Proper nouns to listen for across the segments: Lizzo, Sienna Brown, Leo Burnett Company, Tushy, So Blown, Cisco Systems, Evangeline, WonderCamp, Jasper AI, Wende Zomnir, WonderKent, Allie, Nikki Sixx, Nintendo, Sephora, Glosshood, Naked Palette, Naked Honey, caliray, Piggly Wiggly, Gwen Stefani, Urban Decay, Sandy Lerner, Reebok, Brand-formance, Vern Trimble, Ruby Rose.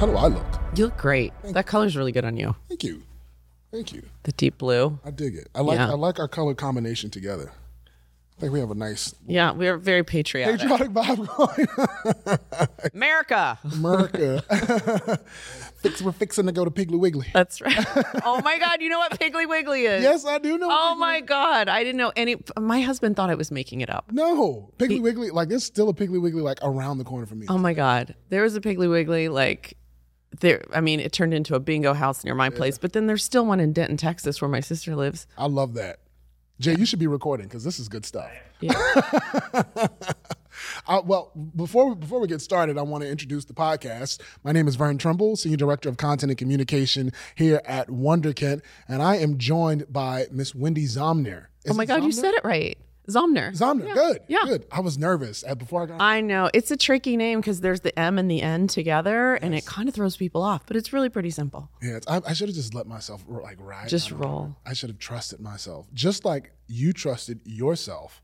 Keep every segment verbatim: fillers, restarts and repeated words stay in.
How do I look? You look great. Thank that you. Color's really good on you. Thank you. Thank you. The deep blue. I dig it. I like yeah. I like our color combination together. I think we have a nice... Yeah, we're very patriotic. Patriotic vibe going. America. America. Fix, we're fixing to go to Piggly Wiggly. That's right. Oh, my God. You know what Piggly Wiggly is? Yes, I do know. Oh, Piggly. My God. I didn't know any... My husband thought I was making it up. No. Piggly he... Wiggly, like, there's still a Piggly Wiggly, like, around the corner from me. Oh, my God. There was a Piggly Wiggly, like... There, I mean, it turned into a bingo house near my yeah. place, but then there's still one in Denton, Texas, where my sister lives. I love that. Jay, you should be recording because this is good stuff. Yeah. I, well, before we, before we get started, I want to introduce the podcast. My name is Vern Trimble, Senior Director of Content and Communication here at WonderKent, and I am joined by Miss Wende Zomnir. Is oh my God, Zomnir? You said it right. Zomnir. Zomnir, yeah. good, yeah. good. I was nervous before I got I know. It's a tricky name because there's the M and the N together, yes. and it kind of throws people off, but it's really pretty simple. Yeah, it's, I, I should have just let myself like ride. Just roll. I should have trusted myself, just like you trusted yourself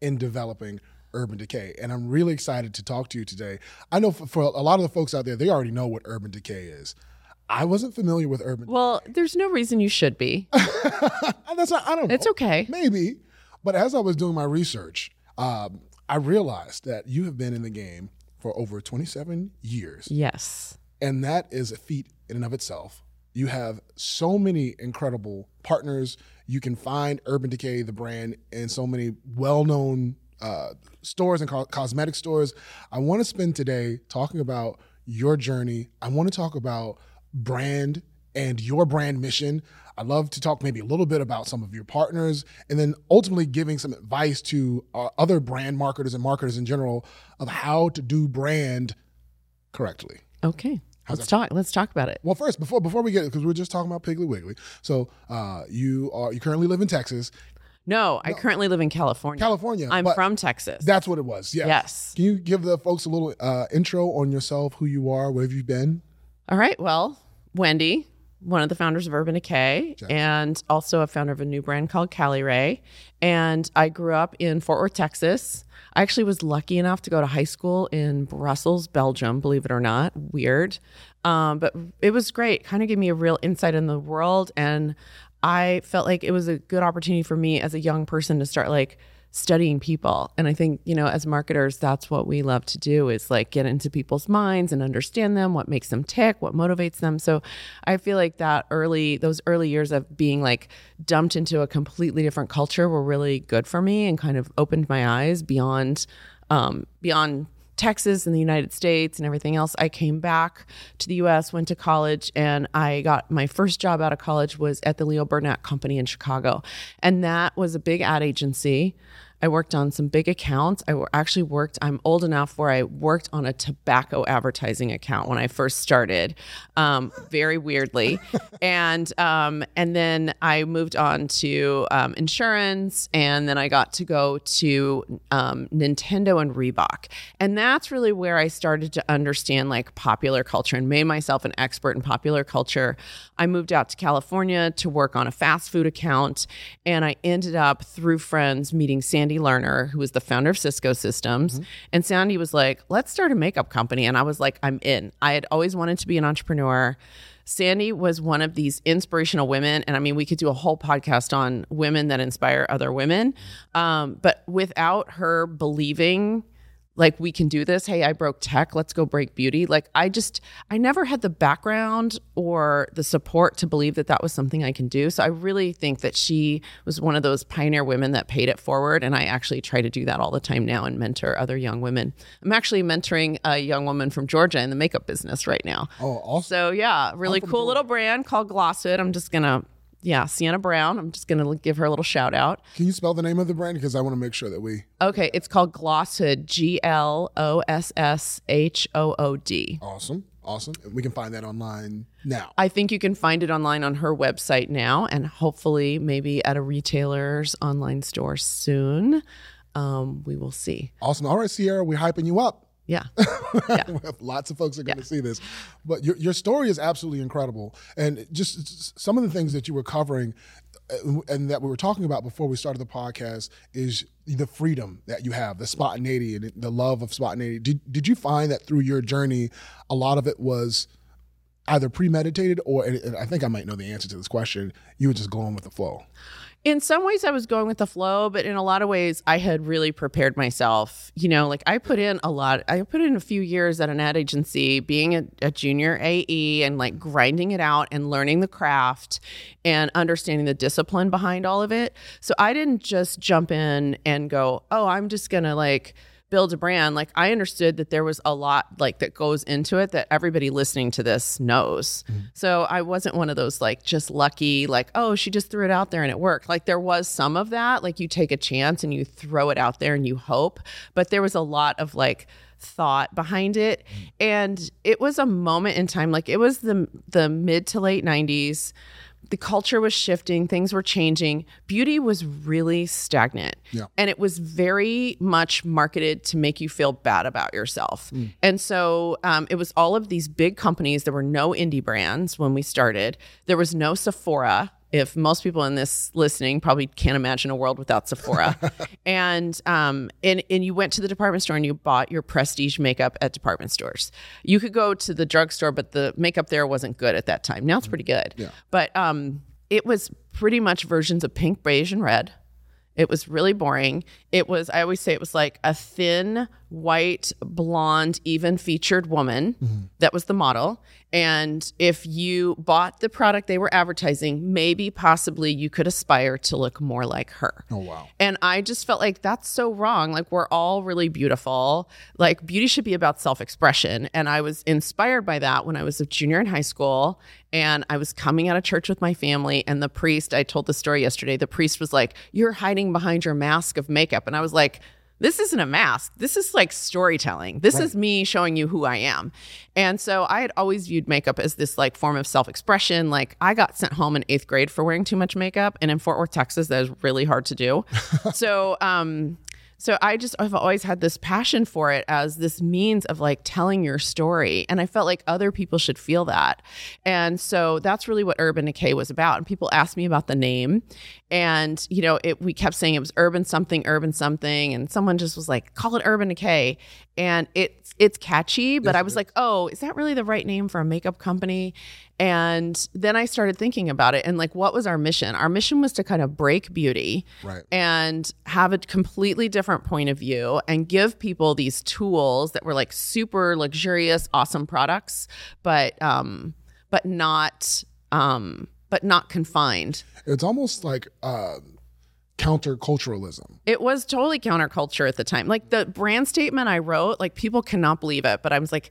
in developing Urban Decay. And I'm really excited to talk to you today. I know for, for a lot of the folks out there, they already know what Urban Decay is. I wasn't familiar with Urban well, Decay. Well, there's no reason you should be. That's not, I don't know. It's okay. Maybe. But as I was doing my research, um, I realized that you have been in the game for over twenty-seven years. Yes. And that is a feat in and of itself. You have so many incredible partners. You can find Urban Decay, the brand, in so many well-known uh, stores and co- cosmetic stores. I want to spend today talking about your journey. I want to talk about brand and your brand mission. I'd love to talk maybe a little bit about some of your partners and then ultimately giving some advice to uh, other brand marketers and marketers in general of how to do brand correctly. Okay. How's let's talk. Feel? Let's talk about it. Well, first, before before we get it, because we were just talking about Piggly Wiggly. So uh, you are you currently live in Texas. No, no, I currently live in California. California. I'm from Texas. That's what it was. Yes. Yes. Can you give the folks a little uh, intro on yourself, who you are, where have you been? All right. Well, Wende, one of the founders of Urban Decay, exactly. and also a founder of a new brand called Caliray. And I grew up in Fort Worth, Texas. I actually was lucky enough to go to high school in Brussels, Belgium, believe it or not. Weird. Um, but it was great. Kind of gave me a real insight in the world. And I felt like it was a good opportunity for me as a young person to start like studying people. And I think, you know, as marketers, that's what we love to do is like get into people's minds and understand them, what makes them tick, what motivates them. So I feel like that early, those early years of being like dumped into a completely different culture were really good for me and kind of opened my eyes beyond, um, beyond Texas and the United States and everything else. I came back to the U S, went to college, and I got my first job out of college was at the Leo Burnett Company in Chicago. And that was a big ad agency. I worked on some big accounts. I actually worked, I'm old enough where I worked on a tobacco advertising account when I first started, um, very weirdly. And um, and then I moved on to um, insurance, and then I got to go to um, Nintendo and Reebok. And that's really where I started to understand like popular culture and made myself an expert in popular culture. I moved out to California to work on a fast food account, and I ended up through friends meeting Sandy Lerner, who was the founder of Cisco Systems. Mm-hmm. And Sandy was like, let's start a makeup company. And I was like, I'm in. I had always wanted to be an entrepreneur. Sandy was one of these inspirational women. And I mean, we could do a whole podcast on women that inspire other women. Um, but without her believing like we can do this. Hey, I broke tech. Let's go break beauty. Like I just, I never had the background or the support to believe that that was something I can do. So I really think that she was one of those pioneer women that paid it forward. And I actually try to do that all the time now and mentor other young women. I'm actually mentoring a young woman from Georgia in the makeup business right now. Oh, awesome. So yeah, really awesome. Cool little brand called Glosshood. I'm just going to, yeah, Sienna Brown. I'm just going to give her a little shout out. Can you spell the name of the brand? Because I want to make sure that we... Okay, it's called Glosshood, G L O S S H O O D. Awesome, awesome. And we can find that online now. I think you can find it online on her website now and hopefully maybe at a retailer's online store soon. Um, we will see. Awesome. All right, Sierra, we're hyping you up. Yeah. yeah. Lots of folks are going to yeah. see this. But your your story is absolutely incredible. And just some of the things that you were covering and that we were talking about before we started the podcast is the freedom that you have, the spontaneity and the love of spontaneity. Did, did you find that through your journey, a lot of it was either premeditated or, and I think I might know the answer to this question, you were just going with the flow? In some ways, I was going with the flow, but in a lot of ways, I had really prepared myself. You know, like I put in a lot. I put in a few years at an ad agency, being a, a junior A E and like grinding it out and learning the craft and understanding the discipline behind all of it. So I didn't just jump in and go, oh, I'm just going to like build a brand. Like I understood that there was a lot like that goes into it that everybody listening to this knows. Mm-hmm. So I wasn't one of those like just lucky, like, oh, she just threw it out there and it worked. Like there was some of that, like you take a chance and you throw it out there and you hope, but there was a lot of like thought behind it. Mm-hmm. And it was a moment in time, like it was the the mid to late nineties. The culture was shifting, things were changing. Beauty was really stagnant. Yeah. And it was very much marketed to make you feel bad about yourself. Mm. And so um, it was all of these big companies. There were no indie brands when we started. There was no Sephora. If most people in this listening probably can't imagine a world without Sephora. and um, and and you went to the department store and you bought your prestige makeup at department stores. You could go to the drugstore, but the makeup there wasn't good at that time. Now it's pretty good. Yeah. But um, it was pretty much versions of pink, beige, and red. It was really boring. It was, I always say it was like a thin, white, blonde, even featured woman. Mm-hmm. That was the model. And if you bought the product they were advertising, maybe possibly you could aspire to look more like her. Oh, wow. And I just felt like that's so wrong. Like we're all really beautiful. Like beauty should be about self-expression. And I was inspired by that when I was a junior in high school and I was coming out of church with my family, and the priest, I told the story yesterday, the priest was like, "You're hiding behind your mask of makeup." And I was like, this isn't a mask. This is like storytelling. This right. is me showing you who I am. And so I had always viewed makeup as this like form of self-expression. Like I got sent home in eighth grade for wearing too much makeup. And in Fort Worth, Texas, that was really hard to do. so um, so I just, I've always had this passion for it as this means of like telling your story. And I felt like other people should feel that. And so that's really what Urban Decay was about. And people asked me about the name. And, you know, it, we kept saying it was urban something, urban something. And someone just was like, call it Urban Decay. And it's, it's catchy, but yes, I was like, oh, is that really the right name for a makeup company? And then I started thinking about it and like, what was our mission? Our mission was to kind of break beauty, right, and have a completely different point of view and give people these tools that were like super luxurious, awesome products, but, um, but not, um, but not confined. It's almost like uh, counterculturalism. It was totally counterculture at the time. Like the brand statement I wrote, like people cannot believe it, but I was like,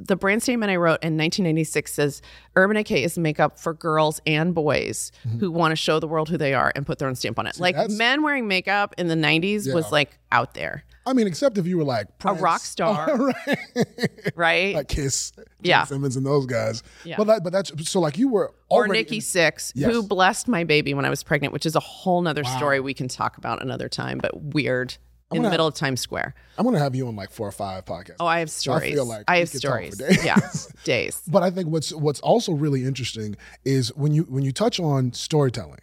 the brand statement I wrote in nineteen ninety-six says, Urban Decay is makeup for girls and boys, mm-hmm, who want to show the world who they are and put their own stamp on it. See, like men wearing makeup in the nineties, yeah, was like out there. I mean, except if you were like Prince, a rock star, right? right? Like Kiss, Jim yeah, Simmons, and those guys. Yeah. But that, but that's so like you were already, or Nikki in, Sixx, yes, who blessed my baby when I was pregnant, which is a whole nother wow. story we can talk about another time. But weird I'm in the middle have, of Times Square. I'm gonna have you on like four or five podcasts. Oh, I have stories. So I feel like I have stories. Days. Yeah, days. But I think what's what's also really interesting is when you when you touch on storytelling,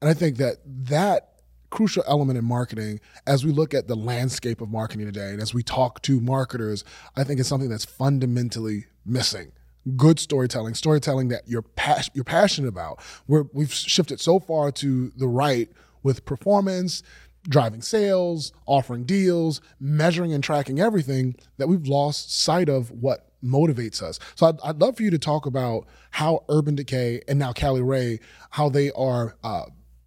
and I think that that. crucial element in marketing, as we look at the landscape of marketing today and as we talk to marketers, I think it's something that's fundamentally missing. Good storytelling, storytelling that you're pas- you're passionate about. We're, we've shifted so far to the right with performance, driving sales, offering deals, measuring and tracking everything, that we've lost sight of what motivates us. So I'd, I'd love for you to talk about how Urban Decay and now caliray, how they are uh,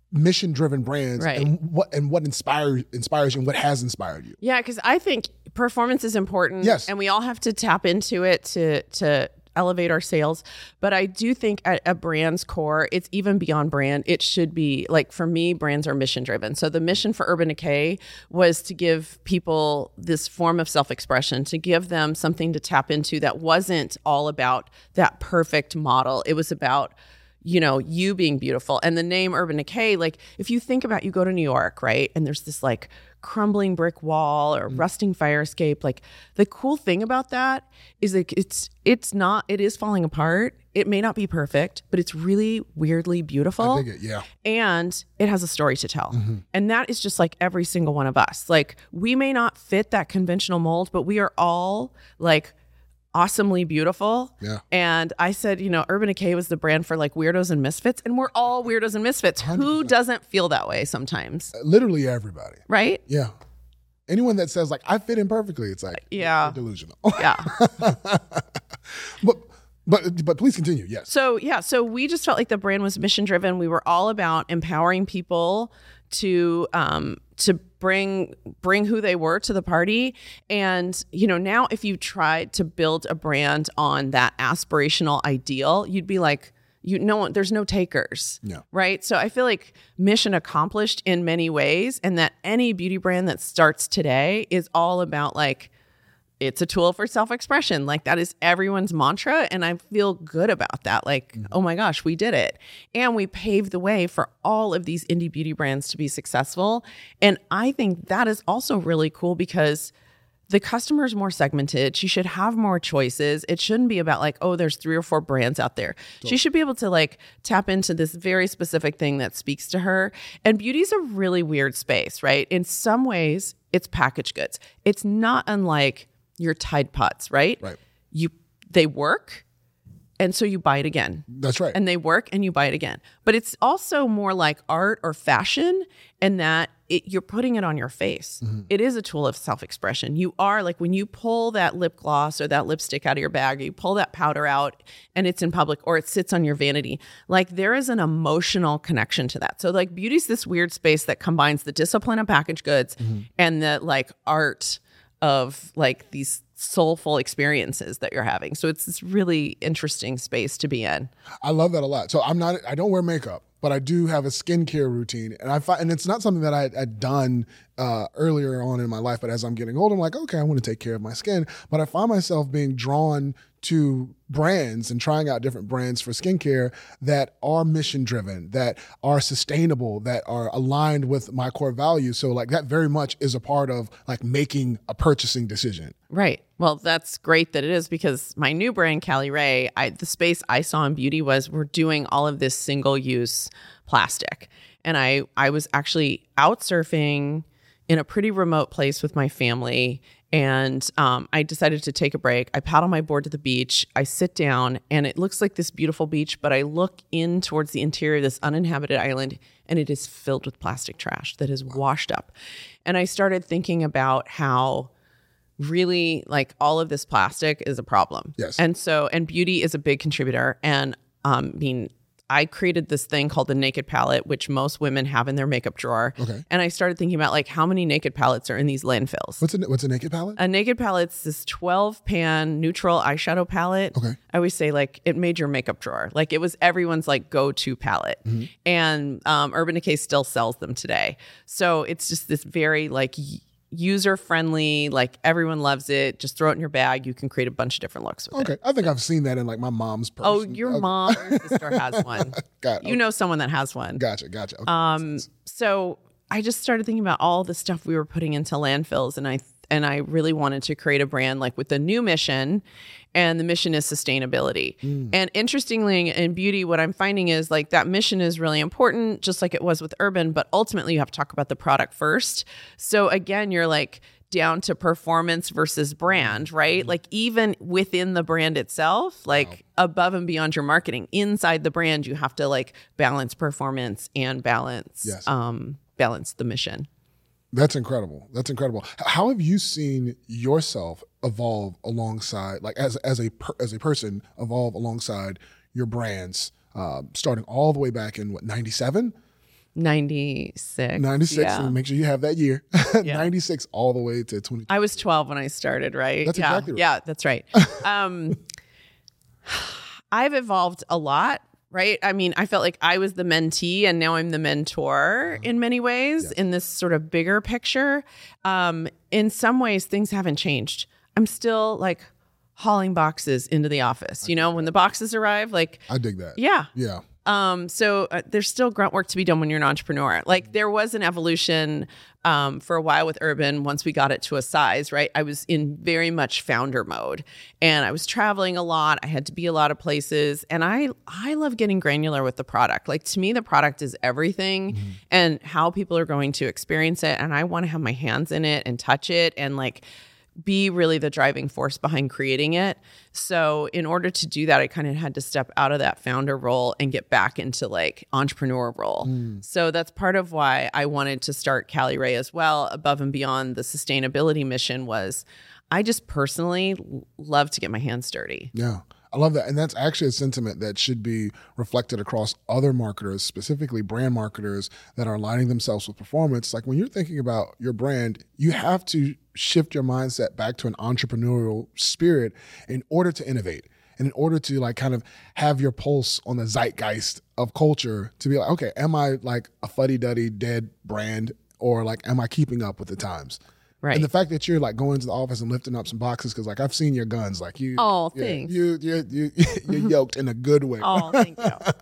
mission-driven brands, right, and what and what inspires inspires you and what has inspired you. Yeah, because I think performance is important, yes, and we all have to tap into it to to elevate our sales. But I do think at a brand's core, it's even beyond brand. It should be, like for me, brands are mission-driven. So the mission for Urban Decay was to give people this form of self-expression, to give them something to tap into that wasn't all about that perfect model. It was about, you know, you being beautiful. And the name Urban Decay, like if you think about, you go to New York, right? And there's this like crumbling brick wall or mm. rusting fire escape. Like the cool thing about that is like it's it's not, it is falling apart. It may not be perfect, but it's really weirdly beautiful. I dig it, yeah. And it has a story to tell. Mm-hmm. And that is just like every single one of us. Like we may not fit that conventional mold, but we are all like awesomely beautiful. Yeah. And I said, you know, Urban Decay was the brand for like weirdos and misfits, and we're all weirdos and misfits. one hundred percent. Who doesn't feel that way sometimes? Literally everybody. Right? Yeah. Anyone that says like, I fit in perfectly, it's like, yeah, delusional. Yeah. but But but please continue, yes. So, yeah, so we just felt like the brand was mission-driven. We were all about empowering people to um, to bring bring who they were to the party. And, you know, now if you tried to build a brand on that aspirational ideal, you'd be like, you know, there's no takers, no. Right? So I feel like mission accomplished in many ways, and that any beauty brand that starts today is all about like, it's a tool for self-expression. Like that is everyone's mantra. And I feel good about that. Like, mm-hmm. oh my gosh, we did it. And we paved the way for all of these indie beauty brands to be successful. And I think that is also really cool because the customer is more segmented. She should have more choices. It shouldn't be about like, oh, there's three or four brands out there. Cool. She should be able to like tap into this very specific thing that speaks to her. And beauty's a really weird space, right? In some ways, it's packaged goods. It's not unlike your Tide Pods, right? Right. You, they work, and so you buy it again. That's right. And they work, and you buy it again. But it's also more like art or fashion, in that it, you're putting it on your face. Mm-hmm. It is a tool of self-expression. You are, like when you pull that lip gloss or that lipstick out of your bag, or you pull that powder out, and it's in public, or it sits on your vanity. Like there is an emotional connection to that. So like beauty's this weird space that combines the discipline of packaged goods mm-hmm. and the like art of like these soulful experiences that you're having. So it's this really interesting space to be in. I love that a lot. So I'm not, I don't wear makeup, but I do have a skincare routine, and I find, and it's not something that I had done uh, earlier on in my life, but as I'm getting older, I'm like, okay, I want to take care of my skin. But I find myself being drawn to brands and trying out different brands for skincare that are mission driven, that are sustainable, that are aligned with my core values. So like that very much is a part of like making a purchasing decision. Right. Well, that's great that it is, because my new brand, Caliray, I, the space I saw in beauty was we're doing all of this single use plastic. And I, I was actually out surfing in a pretty remote place with my family. And um, I decided to take a break. I paddle my board to the beach. I sit down, and it looks like this beautiful beach, but I look in towards the interior of this uninhabited island, and it is filled with plastic trash that is washed up. And I started thinking about how really like all of this plastic is a problem. Yes. And so, and beauty is a big contributor. And um, I mean, I created this thing called the Naked Palette, which most women have in their makeup drawer. Okay. And I started thinking about like how many naked palettes are in these landfills. What's a, what's a naked palette? A naked palette's this twelve pan neutral eyeshadow palette. Okay. I always say like it made your makeup drawer. Like it was everyone's like go-to palette. Mm-hmm. And um, Urban Decay still sells them today. So it's just this very like y- user-friendly, like everyone loves it. Just throw it in your bag. You can create a bunch of different looks with okay. it. Okay, I think I've seen that in like my mom's purse. Oh, your okay. mom or sister has one. Got it. You know someone that has one. Gotcha, gotcha. Okay. Um, so I just started thinking about all the stuff we were putting into landfills, and I and I really wanted to create a brand like with a new mission, and the mission is sustainability. Mm. And interestingly, in beauty, what I'm finding is like that mission is really important, just like it was with Urban, but ultimately you have to talk about the product first. So again, you're like down to performance versus brand, right? Mm. Like even within the brand itself, like wow. above and beyond your marketing, inside the brand, you have to like balance performance and balance, yes. um, balance the mission. That's incredible. That's incredible. How have you seen yourself evolve alongside, like as as a per, as a person, evolve alongside your brands, uh, starting all the way back in what, ninety-seven? ninety-six. ninety-six, yeah. So make sure you have that year. Yeah. ninety-six all the way to twenty. I was twelve when I started, right? That's yeah. exactly right. Yeah, that's right. um, I've evolved a lot. Right. I mean, I felt like I was the mentee and now I'm the mentor uh-huh. in many ways yes. in this sort of bigger picture. Um, in some ways, things haven't changed. I'm still like hauling boxes into the office, I you know, when the boxes arrive, like I dig that. Yeah. Yeah. Um, so uh, there's still grunt work to be done when you're an entrepreneur. Like there was an evolution um, for a while with Urban. Once we got it to a size, right? I was in very much founder mode, and I was traveling a lot. I had to be a lot of places, and I I love getting granular with the product. Like to me, the product is everything, mm-hmm. and how people are going to experience it, and I want to have my hands in it and touch it, and like be really the driving force behind creating it. So in order to do that, I kind of had to step out of that founder role and get back into like entrepreneur role. Mm. So that's part of why I wanted to start caliray as well. Above and beyond the sustainability mission was I just personally love to get my hands dirty. Yeah. I love that. And that's actually a sentiment that should be reflected across other marketers, specifically brand marketers that are aligning themselves with performance. Like when you're thinking about your brand, you have to shift your mindset back to an entrepreneurial spirit in order to innovate and in order to like kind of have your pulse on the zeitgeist of culture to be like, okay, am I like a fuddy-duddy dead brand or like am I keeping up with the times? Right. And the fact that you're like going to the office and lifting up some boxes, because like I've seen your guns, like you, oh, yeah, thanks. you, you, you, you're yoked in a good way. Oh, thank you.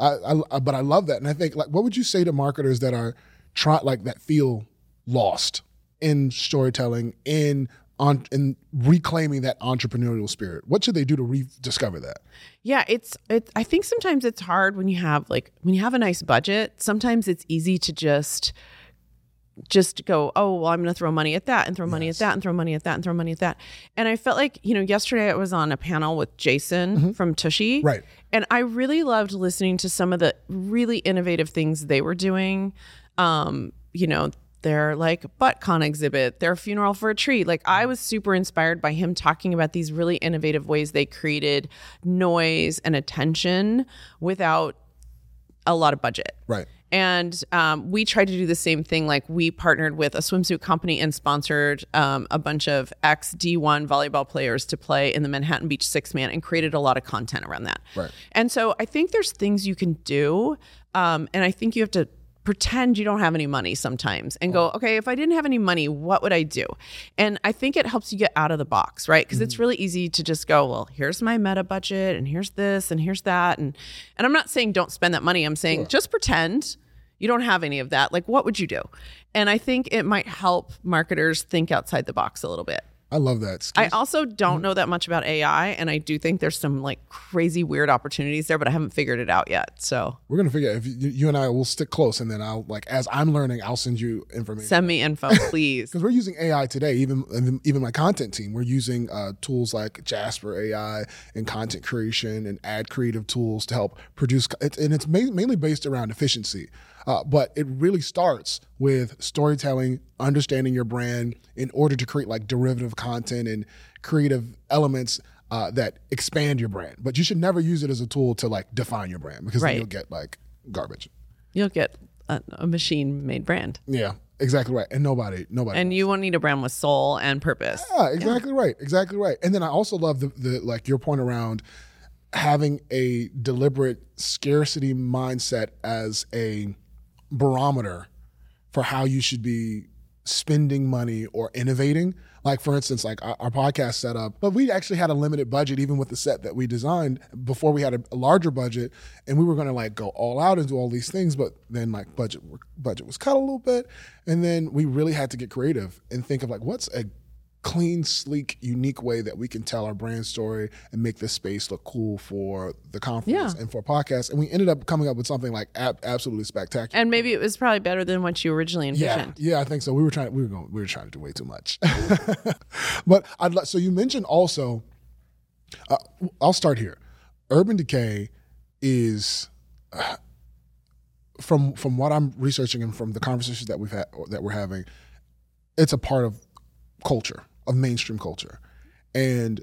I, I, but I love that, and I think like, what would you say to marketers that are try like that feel lost in storytelling, in on, in reclaiming that entrepreneurial spirit? What should they do to rediscover that? Yeah, it's it's. I think sometimes it's hard when you have like when you have a nice budget. Sometimes it's easy to just. just go, oh, well, I'm going to throw money at that and throw yes. money at that and throw money at that and throw money at that. And I felt like, you know, yesterday I was on a panel with Jason mm-hmm. from Tushy. Right. And I really loved listening to some of the really innovative things they were doing. Um, you know, their like butt con exhibit, their funeral for a tree. Like I was super inspired by him talking about these really innovative ways they created noise and attention without a lot of budget. Right. And um, we tried to do the same thing. Like we partnered with a swimsuit company and sponsored um, a bunch of ex D one volleyball players to play in the Manhattan Beach Six Man and created a lot of content around that. Right. And so I think there's things you can do. Um, and I think you have to pretend you don't have any money sometimes and oh. go, okay, if I didn't have any money, what would I do? And I think it helps you get out of the box, right? Because mm-hmm. it's really easy to just go, well, here's my meta budget and here's this and here's that. And and I'm not saying don't spend that money. I'm saying sure. just pretend you don't have any of that. Like, what would you do? And I think it might help marketers think outside the box a little bit. I love that. Excuse I also don't mm-hmm. know that much about A I, and I do think there's some like crazy weird opportunities there, but I haven't figured it out yet. So we're gonna figure out if you, you and I will stick close, and then I'll like as I'm learning, I'll send you information. Send me info, please, because we're using A I today. Even even my content team, we're using uh, tools like Jasper A I and content creation and ad creative tools to help produce. It, and it's ma- mainly based around efficiency. Uh, but it really starts with storytelling, understanding your brand in order to create like derivative content and creative elements uh, that expand your brand. But you should never use it as a tool to like define your brand because right. then you'll get like garbage. You'll get a, a machine-made brand. Yeah, exactly right. And nobody, nobody. And knows. You won't need a brand with soul and purpose. Yeah, exactly yeah. right. Exactly right. And then I also love the, the like your point around having a deliberate scarcity mindset as a barometer for how you should be spending money or innovating. Like for instance, like our, our podcast setup, but we actually had a limited budget even with the set that we designed before we had a, a larger budget, and we were going to like go all out and do all these things, but then like budget budget was cut a little bit, and then we really had to get creative and think of like what's a clean, sleek, unique way that we can tell our brand story and make this space look cool for the conference yeah. and for podcasts. And we ended up coming up with something like ab- absolutely spectacular. And maybe it was probably better than what you originally envisioned. Yeah, yeah I think so. We were trying. We were going. We were trying to do way too much. But I'd like. So you mentioned also. Uh, I'll start here. Urban Decay is. Uh, from from what I'm researching and from the conversations that we've had that we're having, it's a part of culture. Of mainstream culture, and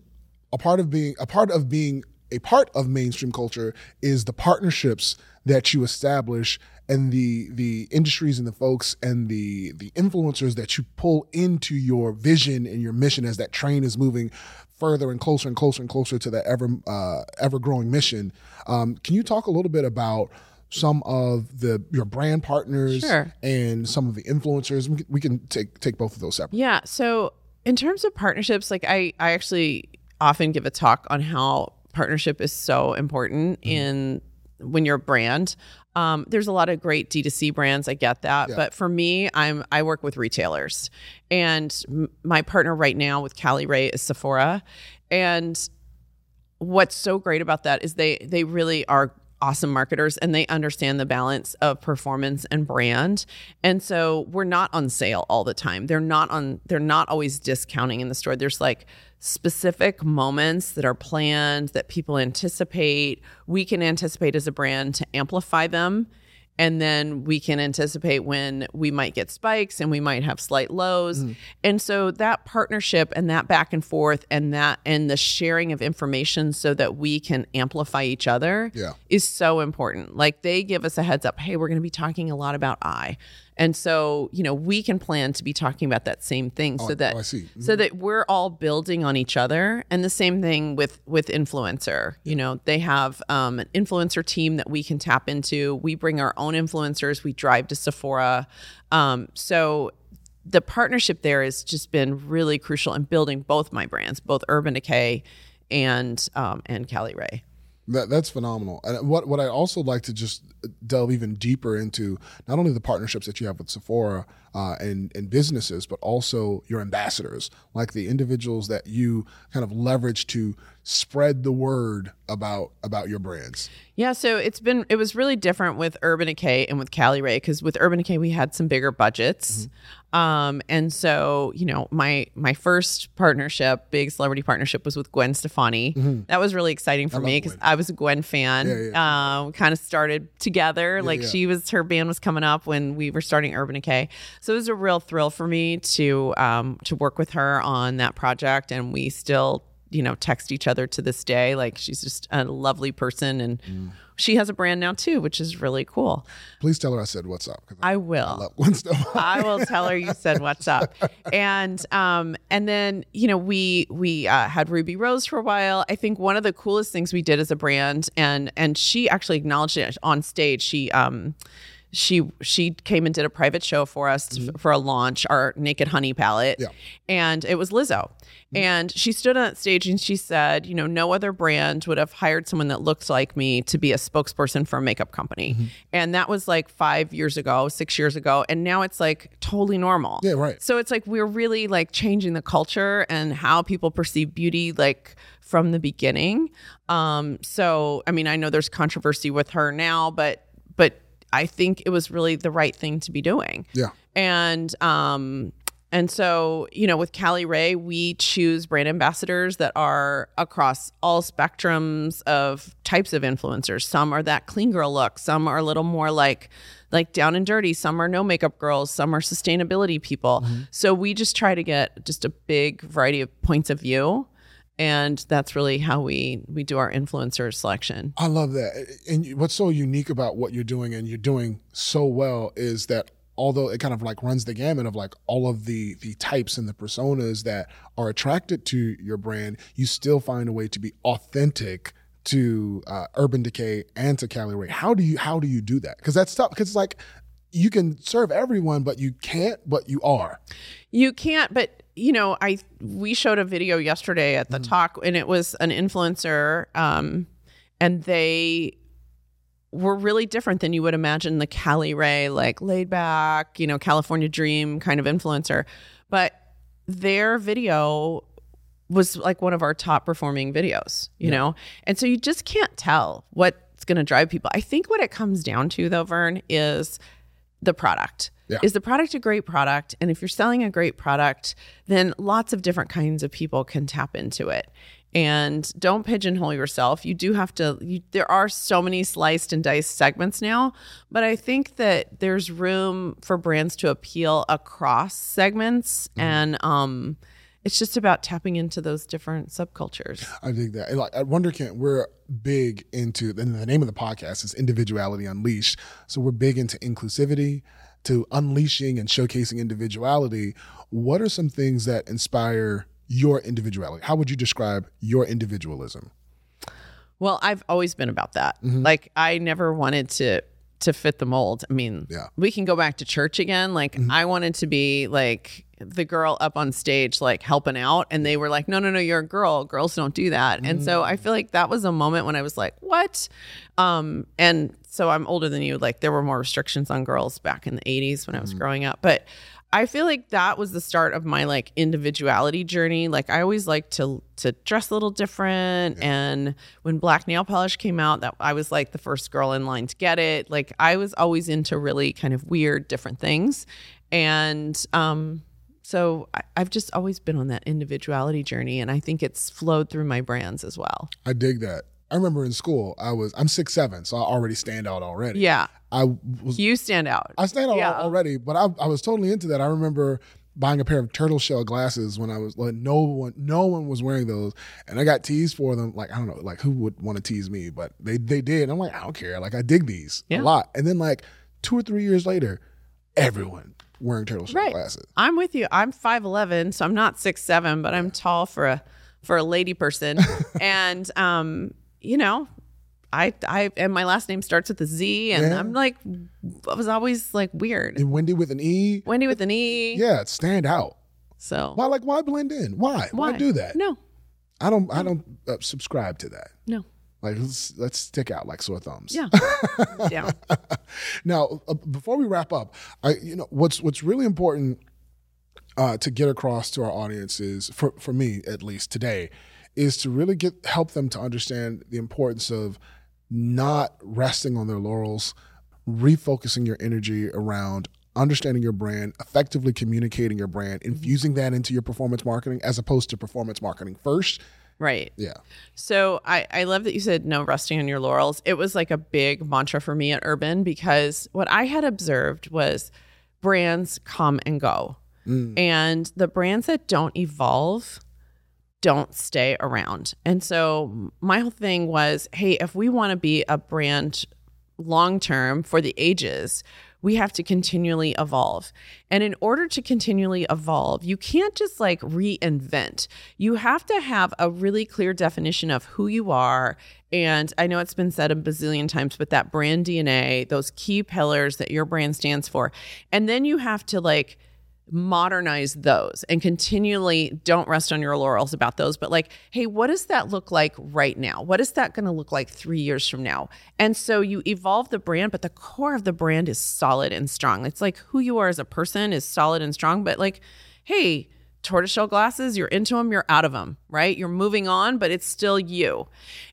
a part of being a part of being a part of mainstream culture is the partnerships that you establish and the the industries and the folks and the the influencers that you pull into your vision and your mission as that train is moving further and closer and closer and closer to that ever uh, ever growing mission. Um, can you talk a little bit about some of the your brand partners sure. and some of the influencers? We can, we can take take both of those separately. Yeah. So. In terms of partnerships, like I, I actually often give a talk on how partnership is so important mm. in when you're a brand. Um, there's a lot of great D two C brands. I get that. Yeah. But for me, I'm I work with retailers, and m- my partner right now with caliray is Sephora. And what's so great about that is they they really are awesome marketers, and they understand the balance of performance and brand. And so we're not on sale all the time. They're not on, they're not always discounting in the store. There's like specific moments that are planned that people anticipate. We can anticipate as a brand to amplify them. And then we can anticipate when we might get spikes and we might have slight lows. Mm. And so that partnership and that back and forth and that and the sharing of information so that we can amplify each other yeah. is so important. Like they give us a heads up, hey, we're going to be talking a lot about I. And so, you know, we can plan to be talking about that same thing so oh, that oh, I see. Mm-hmm. so that we're all building on each other. And the same thing with, with influencer. Yeah. You know, they have um, an influencer team that we can tap into. We bring our own influencers. We drive to Sephora. Um, so the partnership there has just been really crucial in building both my brands, both Urban Decay and um, and caliray. That, that's phenomenal. And what what I also like to just delve even deeper into, not only the partnerships that you have with Sephora uh, and, and businesses, but also your ambassadors, like the individuals that you kind of leverage to spread the word about about your brands. Yeah, so it's been it was really different with Urban Decay and with caliray, because with Urban Decay we had some bigger budgets. Mm-hmm. Um, and so, you know, my my first partnership, big celebrity partnership, was with Gwen Stefani. Mm-hmm. That was really exciting for I me because I was a Gwen fan. Yeah, yeah. Uh, we kind of started together. Yeah, like yeah. she was, her band was coming up when we were starting Urban Decay. So it was a real thrill for me to um, to work with her on that project, and we still, you know, text each other to this day. Like, she's just a lovely person, and mm. she has a brand now too, which is really cool. Please tell her I said what's up. I, I will. I, I will tell her you said what's up. And um, and then, you know, we we uh, had Ruby Rose for a while. I think one of the coolest things we did as a brand, and and she actually acknowledged it on stage. She um. She she came and did a private show for us mm-hmm. f- for a launch, our Naked Honey palette, yeah. and it was Lizzo. Mm-hmm. And she stood on that stage and she said, you know, no other brand would have hired someone that looked like me to be a spokesperson for a makeup company. Mm-hmm. And that was like five years ago, six years ago, and now it's like totally normal. Yeah, right. So it's like we're really like changing the culture and how people perceive beauty, like from the beginning. Um, so I mean, I know there's controversy with her now, but but. I think it was really the right thing to be doing. Yeah. And um, and so, you know, with caliray, we choose brand ambassadors that are across all spectrums of types of influencers. Some are that clean girl look. Some are a little more like like down and dirty. Some are no makeup girls. Some are sustainability people. Mm-hmm. So we just try to get just a big variety of points of view. And that's really how we, we do our influencer selection. I love that. And what's so unique about what you're doing, and you're doing so well, is that although it kind of like runs the gamut of like all of the the types and the personas that are attracted to your brand, you still find a way to be authentic to uh, Urban Decay and to caliray. How do you how do you do that? Because that's tough. Because it's like you can serve everyone, but you can't. But you are. You can't. But. You know, I we showed a video yesterday at the mm. talk, and it was an influencer, um, and they were really different than you would imagine the caliray, like laid back, you know, California dream kind of influencer. But their video was like one of our top performing videos, you yeah. know, and so you just can't tell what's going to drive people. I think what it comes down to, though, Vern, is the product. Yeah. Is the product a great product? And if you're selling a great product, then lots of different kinds of people can tap into it. And don't pigeonhole yourself. You do have to, you, there are so many sliced and diced segments now, but I think that there's room for brands to appeal across segments. Mm-hmm. And um, it's just about tapping into those different subcultures. I think that. Like, at WonderCamp, we're big into, and the name of the podcast is Individuality Unleashed. So we're big into inclusivity, to unleashing and showcasing individuality. What are some things that inspire your individuality? How would you describe your individualism? Well, I've always been about that. Mm-hmm. Like, I never wanted to to fit the mold. I mean, yeah. we can go back to church again. Like, mm-hmm. I wanted to be like the girl up on stage, like helping out. And they were like, no, no, no, you're a girl. Girls don't do that. Mm-hmm. And so I feel like that was a moment when I was like, what? Um, and so I'm older than you. Like, there were more restrictions on girls back in the eighties when I was mm-hmm. growing up. But I feel like that was the start of my like individuality journey. Like I always liked to to dress a little different. Yeah. And when black nail polish came out, that I was like the first girl in line to get it. Like I was always into really kind of weird, different things. And um, so I, I've just always been on that individuality journey. And I think it's flowed through my brands as well. I dig that. I remember in school, I was, I'm six seven, so I already stand out already. Yeah. I was, you stand out. I stand out yeah. already, but I, I was totally into that. I remember buying a pair of turtle shell glasses when I was like, no one, no one was wearing those. And I got teased for them. Like, I don't know, like who would want to tease me, but they, they did. I'm like, I don't care. Like I dig these yeah. a lot. And then like two or three years later, everyone wearing turtle shell right. glasses. I'm with you. I'm five eleven, so I'm not six seven, but yeah. I'm tall for a, for a lady person. And, um, you know, I, I, and my last name starts with a Z, and yeah. I'm like, I was always like weird. And Wendy with an E. Wendy with an E. Yeah. Stand out. So why, like why blend in? Why? Why, why do that? No, I don't, no. I don't uh, subscribe to that. No. Like let's, let's stick out like sore thumbs. Yeah. yeah. Now, uh, before we wrap up, I, you know, what's, what's really important uh, to get across to our audiences for, for me, at least today, is to really get help them to understand the importance of not resting on their laurels, refocusing your energy around understanding your brand, effectively communicating your brand, infusing that into your performance marketing as opposed to performance marketing first. Right. Yeah. So I, I love that you said no resting on your laurels. It was like a big mantra for me at Urban, because what I had observed was brands come and go. Mm. And the brands that don't evolve don't stay around. And so my whole thing was, hey, if we want to be a brand long-term for the ages, we have to continually evolve. And in order to continually evolve, you can't just like reinvent. You have to have a really clear definition of who you are. And I know it's been said a bazillion times, but that brand D N A, those key pillars that your brand stands for. And then you have to like modernize those and continually don't rest on your laurels about those, but like, hey, what does that look like right now? What is that going to look like three years from now? And so you evolve the brand, but the core of the brand is solid and strong. It's like who you are as a person is solid and strong, but like, hey, tortoiseshell glasses, you're into them, you're out of them, right? You're moving on, but it's still you.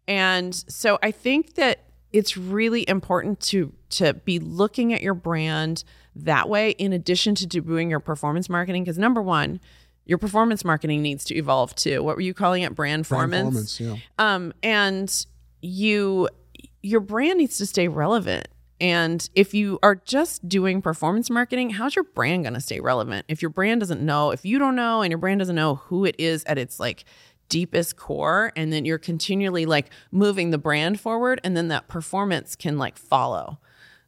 And so I think that it's really important to to be looking at your brand that way, in addition to doing your performance marketing, because number one, your performance marketing needs to evolve too. What were you calling it? Brand-formance. Brand-formance, yeah. Um, and you, your brand needs to stay relevant. And if you are just doing performance marketing, how's your brand going to stay relevant? If your brand doesn't know, if you don't know, and your brand doesn't know who it is at its like deepest core, and then you're continually like moving the brand forward, and then that performance can like follow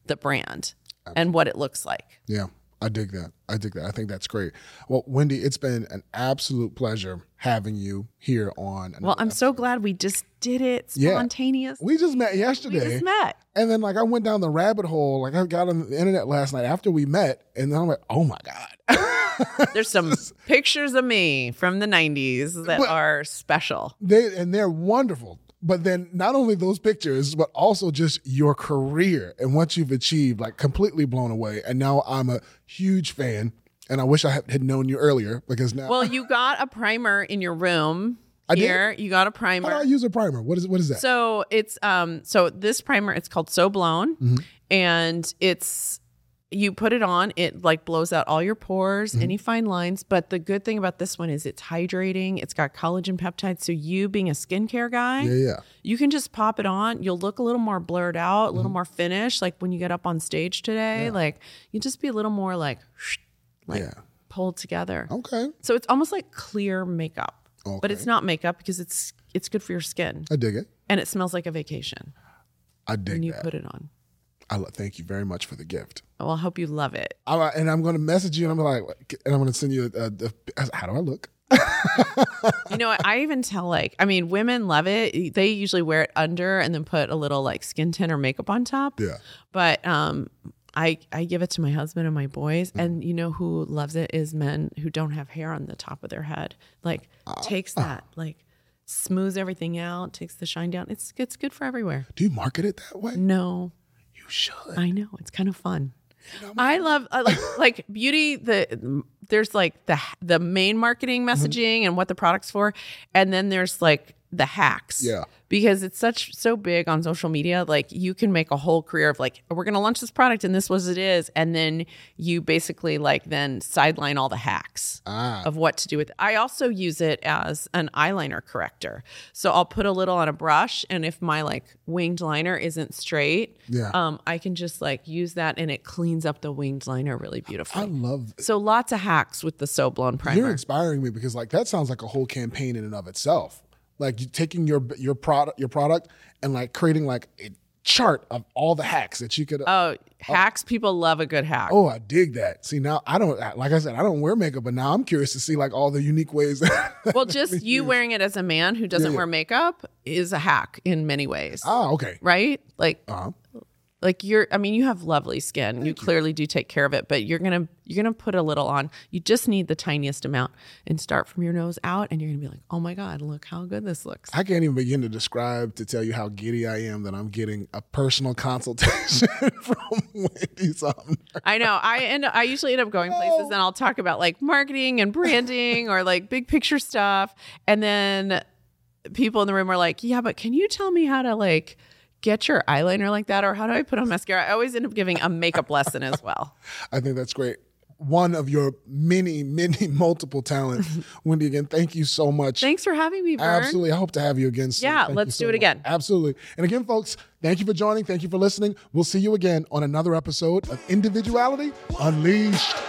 the brand. Absolutely. And what it looks like. Yeah, I dig that. I dig that. I think that's great. Well, Wendy, it's been an absolute pleasure having you here on. Well, I'm episode. so glad we just did it spontaneous. Yeah. We just met yesterday. We just met. And then like I went down the rabbit hole. Like I got on the internet last night after we met, and then I'm like, oh my God. There's some pictures of me from the nineties that but are special. They and they're wonderful. But then not only those pictures, but also just your career and what you've achieved, like completely blown away. And now I'm a huge fan, and I wish I had known you earlier, because now. Well, you got a primer in your room. I here. Did? You got a primer. How do I use a primer? What is what is that? So it's um so this primer, it's called So Blown, mm-hmm. and it's you put it on, it like blows out all your pores, mm-hmm. any fine lines. But the good thing about this one is it's hydrating. It's got collagen peptides. So you being a skincare guy, yeah, yeah. you can just pop it on. You'll look a little more blurred out, a little mm-hmm. more finished. Like when you get up on stage today, yeah. like you just be a little more like, like yeah. pulled together. Okay. So it's almost like clear makeup, okay. but it's not makeup because it's, it's good for your skin. I dig it. And it smells like a vacation. I dig it. And you that. put it on. I lo- thank you very much for the gift. Well, I hope you love it. All right, and I'm going to message you, and I'm like, and I'm going to send you. A, a, how do I look? You know, I even tell like, I mean, women love it. They usually wear it under and then put a little like skin tint or makeup on top. Yeah. But um, I I give it to my husband and my boys, mm-hmm. and you know who loves it is men who don't have hair on the top of their head. Like uh, takes that uh. like. smooths everything out, takes the shine down. It's it's good for everywhere. Do you market it that way? No. You should. I know. It's kind of fun. You know, I love uh, like, like beauty. The there's like the the main marketing messaging mm-hmm. and what the product's for, and then there's like the hacks. Yeah, because it's such so big on social media. Like you can make a whole career of like, we're gonna launch this product and this was it is, and then you basically like then sideline all the hacks ah. of what to do with it. I also use it as an eyeliner corrector. So I'll put a little on a brush, and if my like winged liner isn't straight, yeah, um, I can just like use that, and it cleans up the winged liner really beautifully. I love it. So lots of hacks with the So Blown primer. You're inspiring me, because like that sounds like a whole campaign in and of itself. Like you taking your your product your product and like creating like a chart of all the hacks that you could. Oh, hacks! Oh. People love a good hack. Oh, I dig that. See, now I don't, like I said, I don't wear makeup, but now I'm curious to see like all the unique ways. Well, just you wearing it as a man who doesn't yeah. wear makeup is a hack in many ways. Oh, okay. Right? Like, uh-huh. like you're. I mean, you have lovely skin. You, you clearly do take care of it, but you're gonna you're gonna put a little on. You just need the tiniest amount, and start from your nose out, and you're gonna be like, oh my God, look how good this looks. I can't even begin to describe to tell you how giddy I am that I'm getting a personal consultation from Wende Zomnir. I know. I end. I usually end up going places, and I'll talk about like marketing and branding or like big picture stuff, and then people in the room are like, yeah, but can you tell me how to like get your eyeliner like that, or how do I put on mascara? I always end up giving a makeup lesson as well. I think that's great. One of your many, many multiple talents. Wende, again, thank you so much. Thanks for having me, Vern. Absolutely. I hope to have you again soon. Yeah, thank let's so do it much. Again. Absolutely. And again, folks, thank you for joining. Thank you for listening. We'll see you again on another episode of Individuality Unleashed.